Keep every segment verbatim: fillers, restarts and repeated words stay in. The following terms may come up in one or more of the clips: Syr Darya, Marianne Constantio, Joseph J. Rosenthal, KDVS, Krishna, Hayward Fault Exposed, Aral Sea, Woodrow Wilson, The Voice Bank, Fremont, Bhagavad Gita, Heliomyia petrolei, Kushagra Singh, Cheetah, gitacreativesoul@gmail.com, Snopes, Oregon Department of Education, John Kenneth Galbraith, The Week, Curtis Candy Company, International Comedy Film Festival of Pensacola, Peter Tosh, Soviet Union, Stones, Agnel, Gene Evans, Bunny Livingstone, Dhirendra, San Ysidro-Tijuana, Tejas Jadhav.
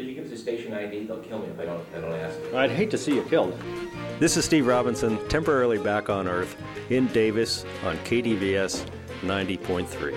If you give us a station I D, they'll kill me if I don't, I don't ask. I'd hate to see you killed. This is Steve Robinson, temporarily back on Earth, in Davis, on K D V S ninety point three.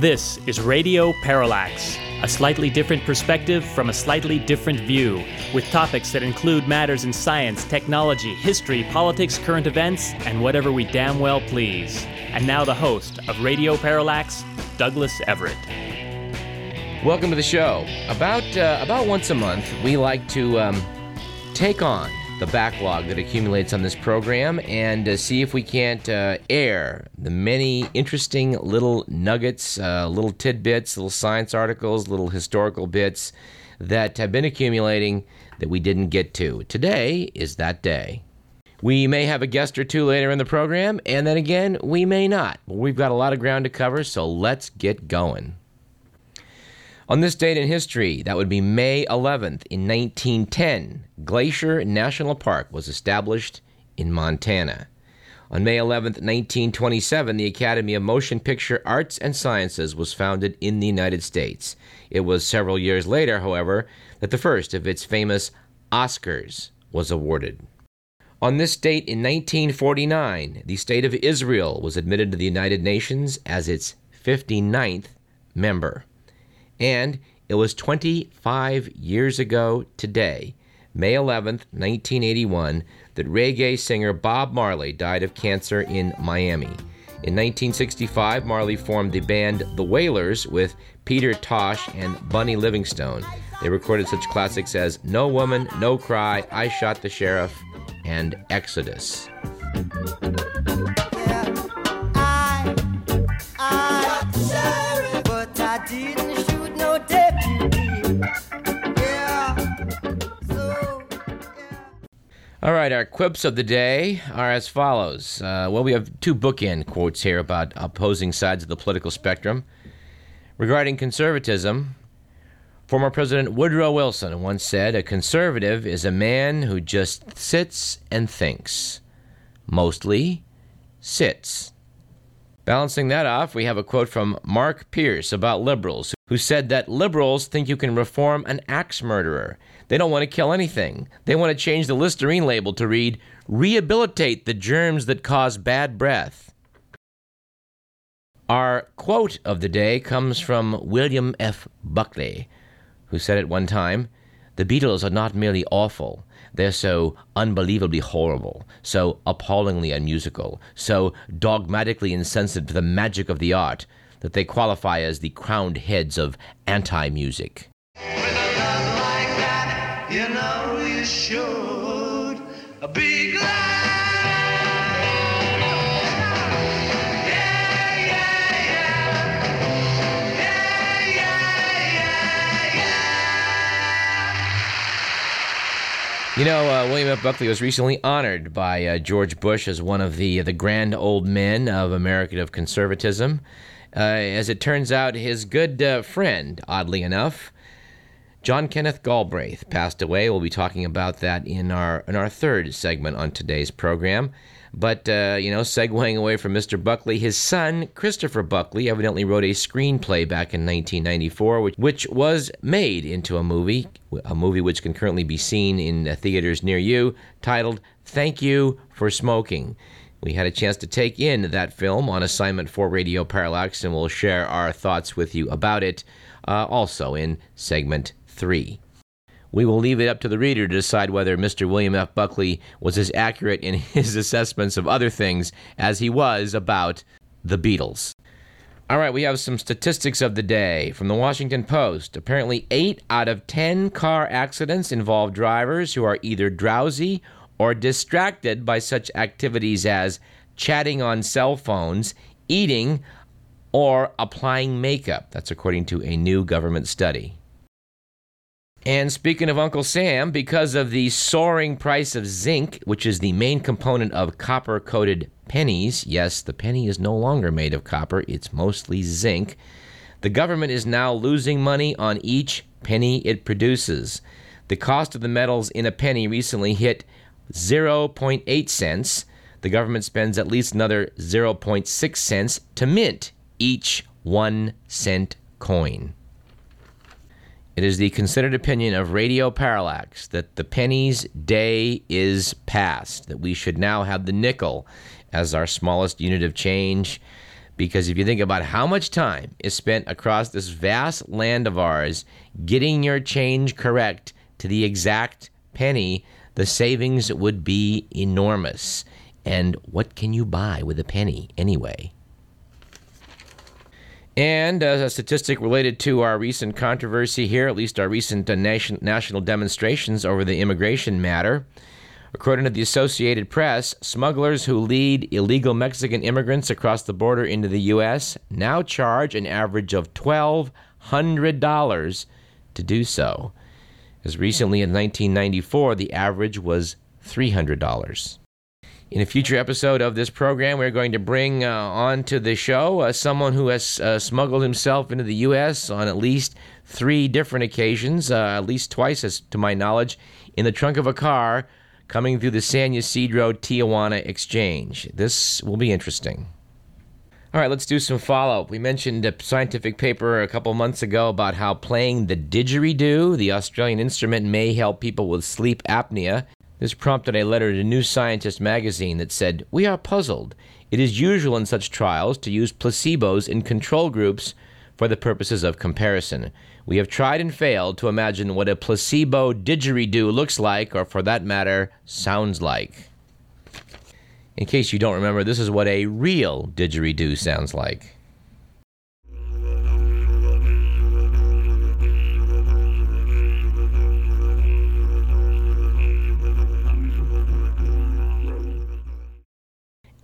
This is Radio Parallax, a slightly different perspective from a slightly different view, with topics that include matters in science, technology, history, politics, current events, and whatever we damn well please. And now the host of Radio Parallax, Douglas Everett. Welcome to the show. About uh, about once a month, we like to um, take on the backlog that accumulates on this program and uh, see if we can't uh, air the many interesting little nuggets, uh, little tidbits, little science articles, little historical bits that have been accumulating that we didn't get to. Today is that day. We may have a guest or two later in the program, and then again, we may not. But we've got a lot of ground to cover, so let's get going. On this date in history, that would be May eleventh in nineteen ten, Glacier National Park was established in Montana. On May eleventh, nineteen twenty-seven, the Academy of Motion Picture Arts and Sciences was founded in the United States. It was several years later, however, that the first of its famous Oscars was awarded. On this date in nineteen forty-nine, the State of Israel was admitted to the United Nations as its fifty-ninth member. And it was twenty-five years ago today, May eleventh, nineteen eighty-one, that reggae singer Bob Marley died of cancer in Miami. In nineteen sixty-five, Marley formed the band The Wailers with Peter Tosh and Bunny Livingstone. They recorded such classics as No Woman, No Cry, I Shot the Sheriff, and Exodus. I, I shot the sheriff, but I didn't. All right, our quips of the day are as follows. Uh, well, we have two bookend quotes here about opposing sides of the political spectrum. Regarding conservatism, former President Woodrow Wilson once said, "A conservative is a man who just sits and thinks." Mostly sits. Balancing that off, we have a quote from Mark Pierce about liberals, who said that liberals think you can reform an axe murderer. They don't want to kill anything. They want to change the Listerine label to read, "Rehabilitate the germs that cause bad breath." Our quote of the day comes from William F. Buckley, who said at one time, "The Beatles are not merely awful. They're so unbelievably horrible, so appallingly unmusical, so dogmatically insensitive to the magic of the art, that they qualify as the crowned heads of anti-music." You know you should be glad. Yeah, yeah, yeah. Yeah, yeah, yeah, yeah. You know, uh, William F. Buckley was recently honored by uh, George Bush as one of the the grand old men of American of conservatism. Uh, as it turns out, his good uh, friend, oddly enough, John Kenneth Galbraith passed away. We'll be talking about that in our in our third segment on today's program. But, uh, you know, segueing away from Mister Buckley, his son, Christopher Buckley, evidently wrote a screenplay back in nineteen ninety-four, which, which was made into a movie, a movie which can currently be seen in uh, theaters near you, titled Thank You for Smoking. We had a chance to take in that film on assignment for Radio Parallax, and we'll share our thoughts with you about it uh, also in segment three. We will leave it up to the reader to decide whether Mister William F. Buckley was as accurate in his assessments of other things as he was about the Beatles. All right, we have some statistics of the day from the Washington Post. Apparently, eight out of ten car accidents involve drivers who are either drowsy or distracted by such activities as chatting on cell phones, eating, or applying makeup. That's according to a new government study. And speaking of Uncle Sam, because of the soaring price of zinc, which is the main component of copper-coated pennies, yes, the penny is no longer made of copper, it's mostly zinc, the government is now losing money on each penny it produces. The cost of the metals in a penny recently hit zero point eight cents. The government spends at least another zero point six cents to mint each one cent coin. It is the considered opinion of Radio Parallax that the penny's day is past, that we should now have the nickel as our smallest unit of change, because if you think about how much time is spent across this vast land of ours getting your change correct to the exact penny, the savings would be enormous. And what can you buy with a penny anyway? And as a statistic related to our recent controversy here, at least our recent uh, nation, national demonstrations over the immigration matter, according to the Associated Press, smugglers who lead illegal Mexican immigrants across the border into the U S now charge an average of twelve hundred dollars to do so. As recently as nineteen ninety-four, the average was three hundred dollars. In a future episode of this program, we're going to bring uh, onto the show uh, someone who has uh, smuggled himself into the U S on at least three different occasions, uh, at least twice, as to my knowledge, in the trunk of a car coming through the San Ysidro-Tijuana exchange. This will be interesting. All right, let's do some follow-up. We mentioned a scientific paper a couple months ago about how playing the didgeridoo, the Australian instrument, may help people with sleep apnea. This prompted a letter to New Scientist magazine that said, "We are puzzled. It is usual in such trials to use placebos in control groups for the purposes of comparison. We have tried and failed to imagine what a placebo didgeridoo looks like, or for that matter, sounds like." In case you don't remember, this is what a real didgeridoo sounds like.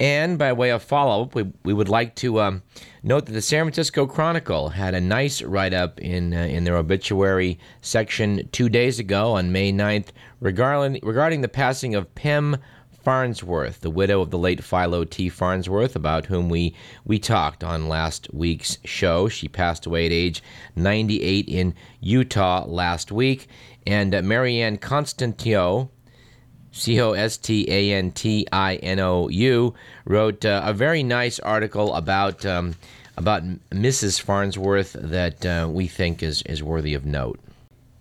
And by way of follow-up, we, we would like to um, note that the San Francisco Chronicle had a nice write-up in uh, in their obituary section two days ago on May ninth regarding, regarding the passing of Pem Farnsworth, the widow of the late Philo T. Farnsworth, about whom we, we talked on last week's show. She passed away at age ninety-eight in Utah last week. And uh, Marianne Constantio, C O S T A N T I N O U, wrote uh, a very nice article about um, about Missus Farnsworth that uh, we think is, is worthy of note.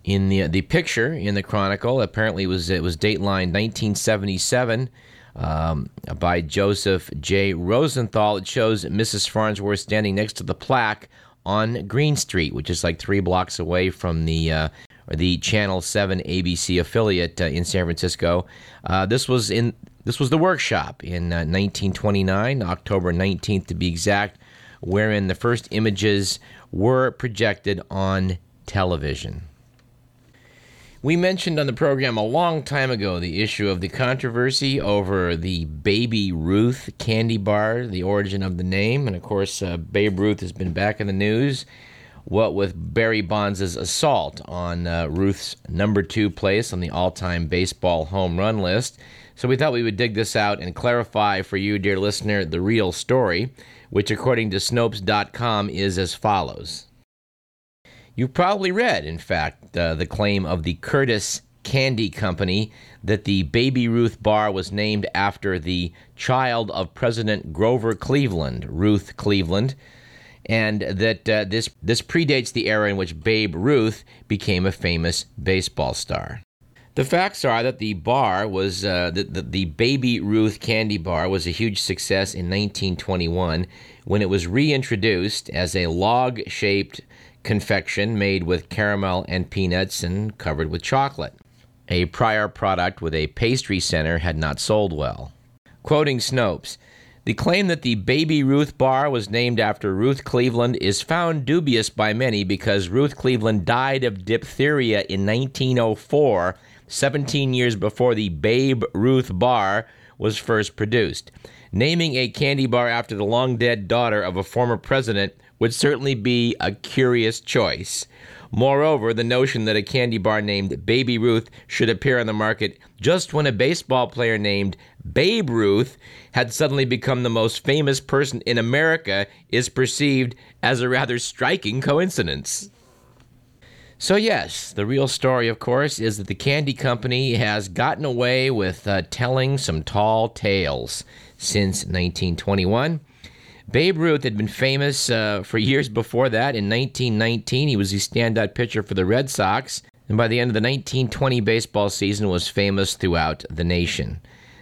In the the picture in the Chronicle, apparently it was it was dateline nineteen seventy-seven um, by Joseph J. Rosenthal. It shows Missus Farnsworth standing next to the plaque on Green Street, which is like three blocks away from the Uh, the Channel seven A B C affiliate uh, in San Francisco. Uh, this was in this was the workshop in uh, nineteen twenty-nine, October nineteenth to be exact, wherein the first images were projected on television. We mentioned on the program a long time ago the issue of the controversy over the Baby Ruth candy bar, the origin of the name, and of course uh, Babe Ruth has been back in the news. What with Barry Bonds' assault on uh, Ruth's number two place on the all-time baseball home run list. So we thought we would dig this out and clarify for you, dear listener, the real story, which according to Snopes dot com is as follows. You've probably read, in fact, uh, the claim of the Curtis Candy Company that the Baby Ruth bar was named after the child of President Grover Cleveland, Ruth Cleveland, and that uh, this this predates the era in which Babe Ruth became a famous baseball star. The facts are that the bar was uh, the, the the Baby Ruth candy bar was a huge success in nineteen twenty-one when it was reintroduced as a log-shaped confection made with caramel and peanuts and covered with chocolate. A prior product with a pastry center had not sold well. Quoting Snopes, "The claim that the Baby Ruth bar was named after Ruth Cleveland is found dubious by many because Ruth Cleveland died of diphtheria in nineteen oh four, seventeen years before the Babe Ruth bar was first produced. Naming a candy bar after the long-dead daughter of a former president would certainly be a curious choice. Moreover, the notion that a candy bar named Baby Ruth should appear on the market just when a baseball player named Babe Ruth had suddenly become the most famous person in America is perceived as a rather striking coincidence. So yes, the real story, of course, is that the candy company has gotten away with uh, telling some tall tales since nineteen twenty-one. Babe Ruth had been famous uh, for years before that. In nineteen nineteen, he was the standout pitcher for the Red Sox, and by the end of the nineteen twenty baseball season was famous throughout the nation.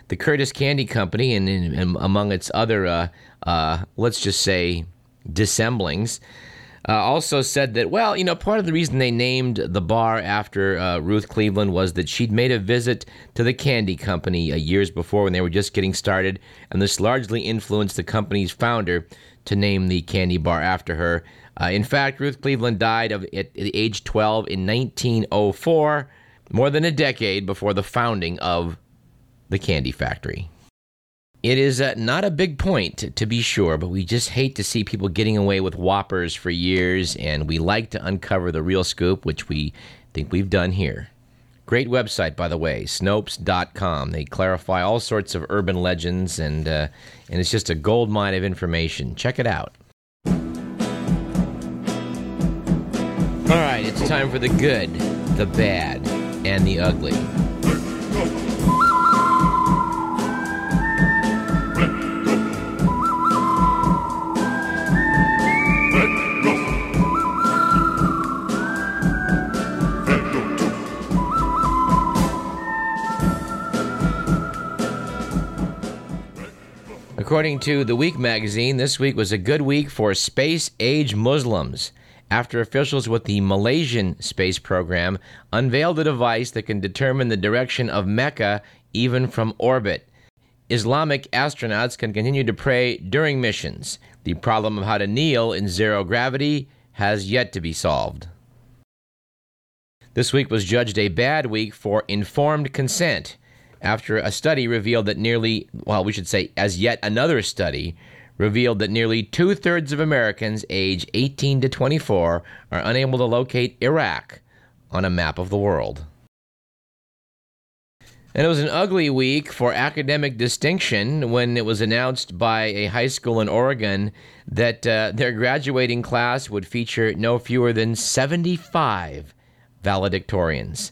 The Curtis Candy Company, and, and among its other, uh, uh, let's just say, dissemblings, Uh, also said that, well, you know, part of the reason they named the bar after uh, Ruth Cleveland was that she'd made a visit to the candy company uh, years before when they were just getting started, and this largely influenced the company's founder to name the candy bar after her. Uh, in fact, Ruth Cleveland died of, at, at age twelve in nineteen oh four, more than a decade before the founding of the candy factory. It is uh, not a big point, to be sure, but we just hate to see people getting away with whoppers for years, and we like to uncover the real scoop, which we think we've done here. Great website, by the way, Snopes dot com. They clarify all sorts of urban legends, and uh, and it's just a gold mine of information. Check it out. All right, it's time for the good, the bad, and the ugly. According to The Week magazine, this week was a good week for space-age Muslims, after officials with the Malaysian space program unveiled a device that can determine the direction of Mecca even from orbit. Islamic astronauts can continue to pray during missions. The problem of how to kneel in zero gravity has yet to be solved. This week was judged a bad week for informed consent, after a study revealed that nearly, well, we should say as yet another study, revealed that nearly two-thirds of Americans aged eighteen to twenty-four are unable to locate Iraq on a map of the world. And it was an ugly week for academic distinction when it was announced by a high school in Oregon that uh, their graduating class would feature no fewer than seventy-five valedictorians.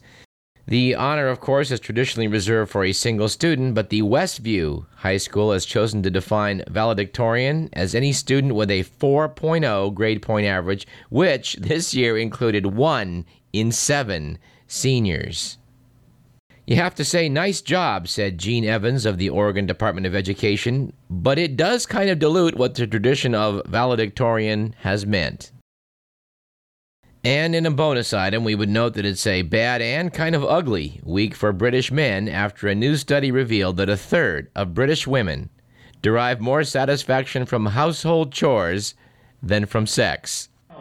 The honor, of course, is traditionally reserved for a single student, but the Westview High School has chosen to define valedictorian as any student with a four point oh grade point average, which this year included one in seven seniors. You have to say, nice job, said Gene Evans of the Oregon Department of Education, but it does kind of dilute what the tradition of valedictorian has meant. And in a bonus item, we would note that it's a bad and kind of ugly week for British men after a new study revealed that a third of British women derive more satisfaction from household chores than from sex. Aww.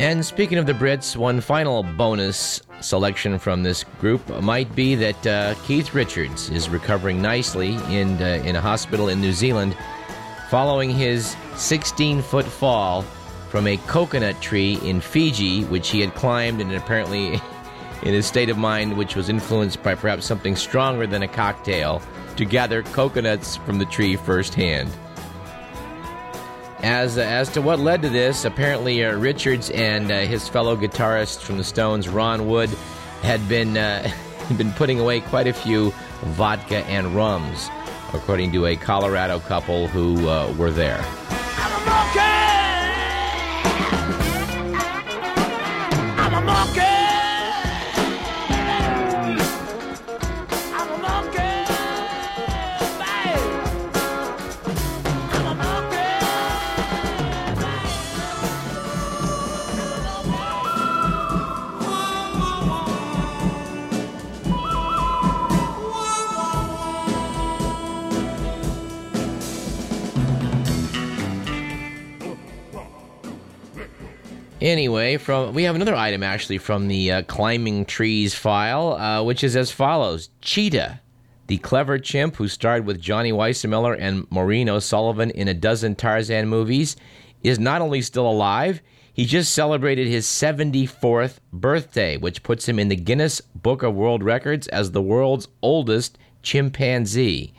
And speaking of the Brits, one final bonus selection from this group might be that uh, Keith Richards is recovering nicely in uh, in a hospital in New Zealand following his sixteen-foot fall from a coconut tree in Fiji, which he had climbed, and apparently in his state of mind, which was influenced by perhaps something stronger than a cocktail, to gather coconuts from the tree firsthand. As uh, as to what led to this, apparently uh, Richards and uh, his fellow guitarists from the Stones, Ron Wood, had been uh, been putting away quite a few vodka and rums, according to a Colorado couple who uh, were there. I'm a monkey! I'm a monkey! I'm a monkey! I'm a monkey! Anyway, from we have another item, actually, from the uh, Climbing Trees file, uh, which is as follows. Cheetah, The clever chimp who starred with Johnny Weissenmiller and Maureen O'Sullivan in a dozen Tarzan movies is not only still alive, he just celebrated his seventy-fourth birthday, which puts him in the Guinness Book of World Records as the world's oldest chimpanzee.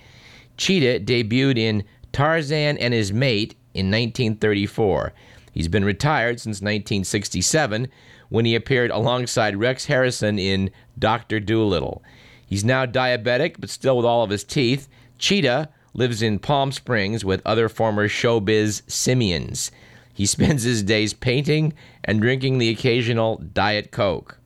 Cheetah debuted in Tarzan and His Mate in nineteen thirty-four. He's been retired since nineteen sixty-seven, when he appeared alongside Rex Harrison in Doctor Dolittle. He's now diabetic, but still with all of his teeth. Cheetah lives in Palm Springs with other former showbiz simians. He spends his days painting and drinking the occasional Diet Coke.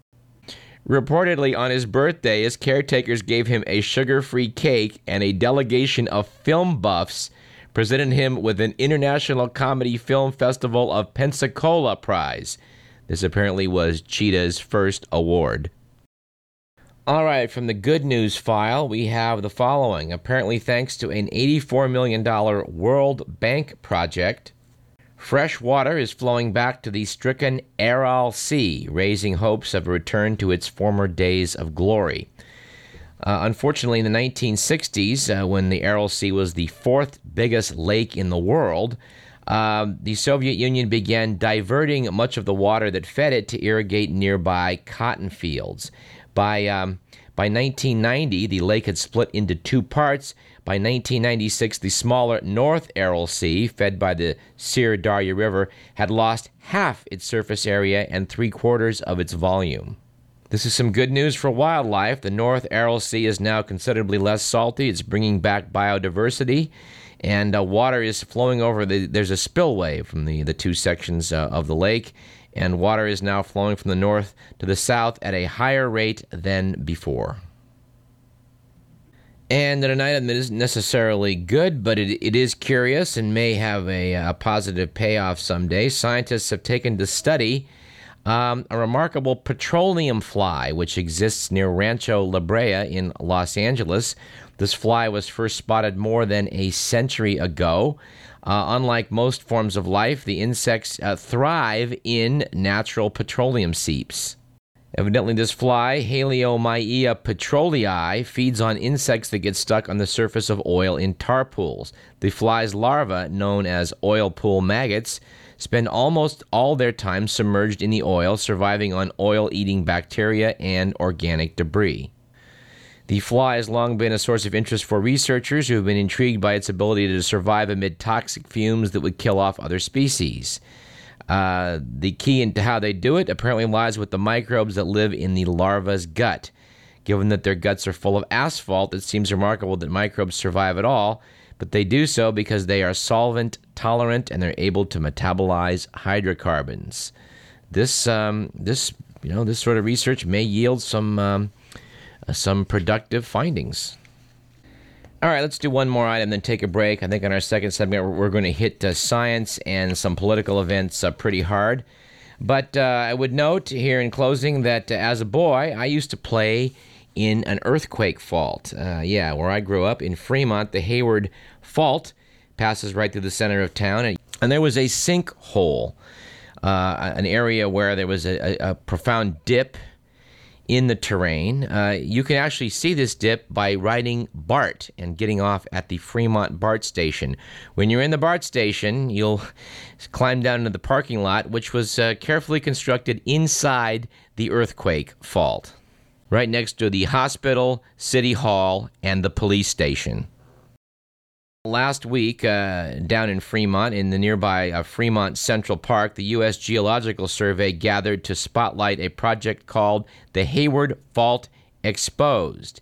Reportedly, on his birthday, his caretakers gave him a sugar-free cake, and a delegation of film buffs presented him with an International Comedy Film Festival of Pensacola prize. This apparently was Cheetah's first award. All right, from the good news file, we have the following. Apparently, thanks to an eighty-four million dollars World Bank project, fresh water is flowing back to the stricken Aral Sea, raising hopes of a return to its former days of glory. Uh, unfortunately, in the nineteen sixties, uh, when the Aral Sea was the fourth biggest lake in the world, uh, the Soviet Union began diverting much of the water that fed it to irrigate nearby cotton fields. By, um, by nineteen ninety, the lake had split into two parts. By nineteen ninety-six, the smaller North Aral Sea, fed by the Syr Darya River, had lost half its surface area and three-quarters of its volume. This is some good news for wildlife. The North Aral Sea is now considerably less salty. It's bringing back biodiversity, and uh, water is flowing over. The, there's a spillway from the, the two sections uh, of the lake, and water is now flowing from the north to the south at a higher rate than before. And an item that isn't necessarily good, but it, it is curious and may have a, a positive payoff someday. Scientists have taken to study um, a remarkable petroleum fly, which exists near Rancho La Brea in Los Angeles. This fly was first spotted more than a century ago. Uh, unlike most forms of life, the insects uh, thrive in natural petroleum seeps. Evidently, this fly, Heliomyia petrolei, feeds on insects that get stuck on the surface of oil in tar pools. The fly's larvae, known as oil pool maggots, spend almost all their time submerged in the oil, surviving on oil-eating bacteria and organic debris. The fly has long been a source of interest for researchers who have been intrigued by its ability to survive amid toxic fumes that would kill off other species. Uh, the key into how they do it apparently lies with the microbes that live in the larva's gut. Given that their guts are full of asphalt, it seems remarkable that microbes survive at all, but they do so because they are solvent tolerant and they're able to metabolize hydrocarbons. This, um, this, you know, this sort of research may yield some, um, uh, some productive findings. All right, let's do one more item, then take a break. I think on our second segment, we're going to hit uh, science and some political events uh, pretty hard. But uh, I would note here in closing that uh, as a boy, I used to play in an earthquake fault. Uh, yeah, where I grew up in Fremont, the Hayward Fault passes right through the center of town, and, and there was a sinkhole, uh, an area where there was a, a, a profound dip in the terrain. Uh, you can actually see this dip by riding BART and getting off at the Fremont BART station. When you're in the BART station, you'll climb down into the parking lot, which was uh, carefully constructed inside the earthquake fault, right next to the hospital, city hall, and the police station. Last week, uh, down in Fremont, in the nearby uh, Fremont Central Park, the U S Geological Survey gathered to spotlight a project called the Hayward Fault Exposed.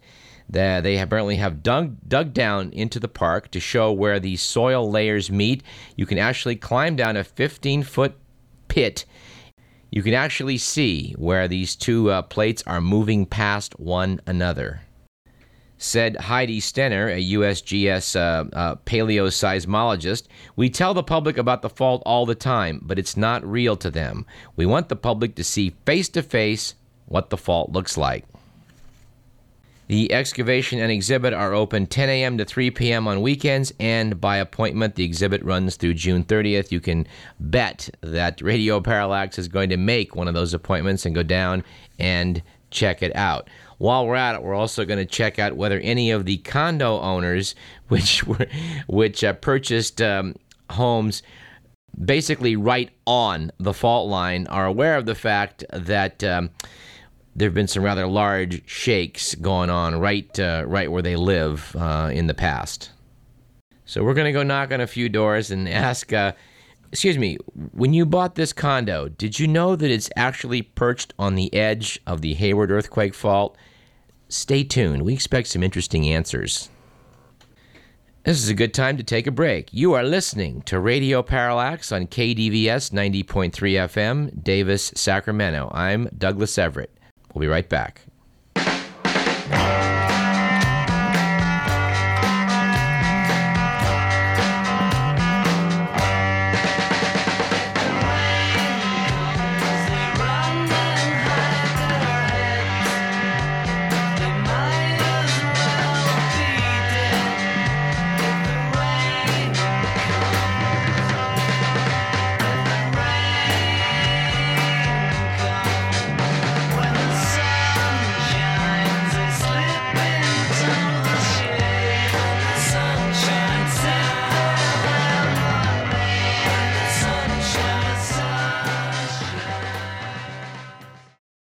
The, they apparently have dug, dug down into the park to show where the soil layers meet. You can actually climb down a fifteen-foot pit. You can actually see where these two uh, plates are moving past one another. Said Heidi Stenner, a U S G S uh, uh, paleoseismologist, "We tell the public about the fault all the time, but it's not real to them. We want the public to see face-to-face what the fault looks like." The excavation and exhibit are open ten a.m. to three p.m. on weekends and by appointment. The exhibit runs through June thirtieth. You can bet that Radio Parallax is going to make one of those appointments and go down and check it out. While we're at it, we're also going to check out whether any of the condo owners, which were, which uh, purchased um, homes basically right on the fault line, are aware of the fact that um, there have been some rather large shakes going on right, uh, right where they live uh, in the past. So we're going to go knock on a few doors and ask, uh, excuse me, when you bought this condo, did you know that it's actually perched on the edge of the Hayward earthquake fault? Stay tuned. We expect some interesting answers. This is a good time to take a break. You are listening to Radio Parallax on K D V S ninety point three F M, Davis, Sacramento. I'm Douglas Everett. We'll be right back.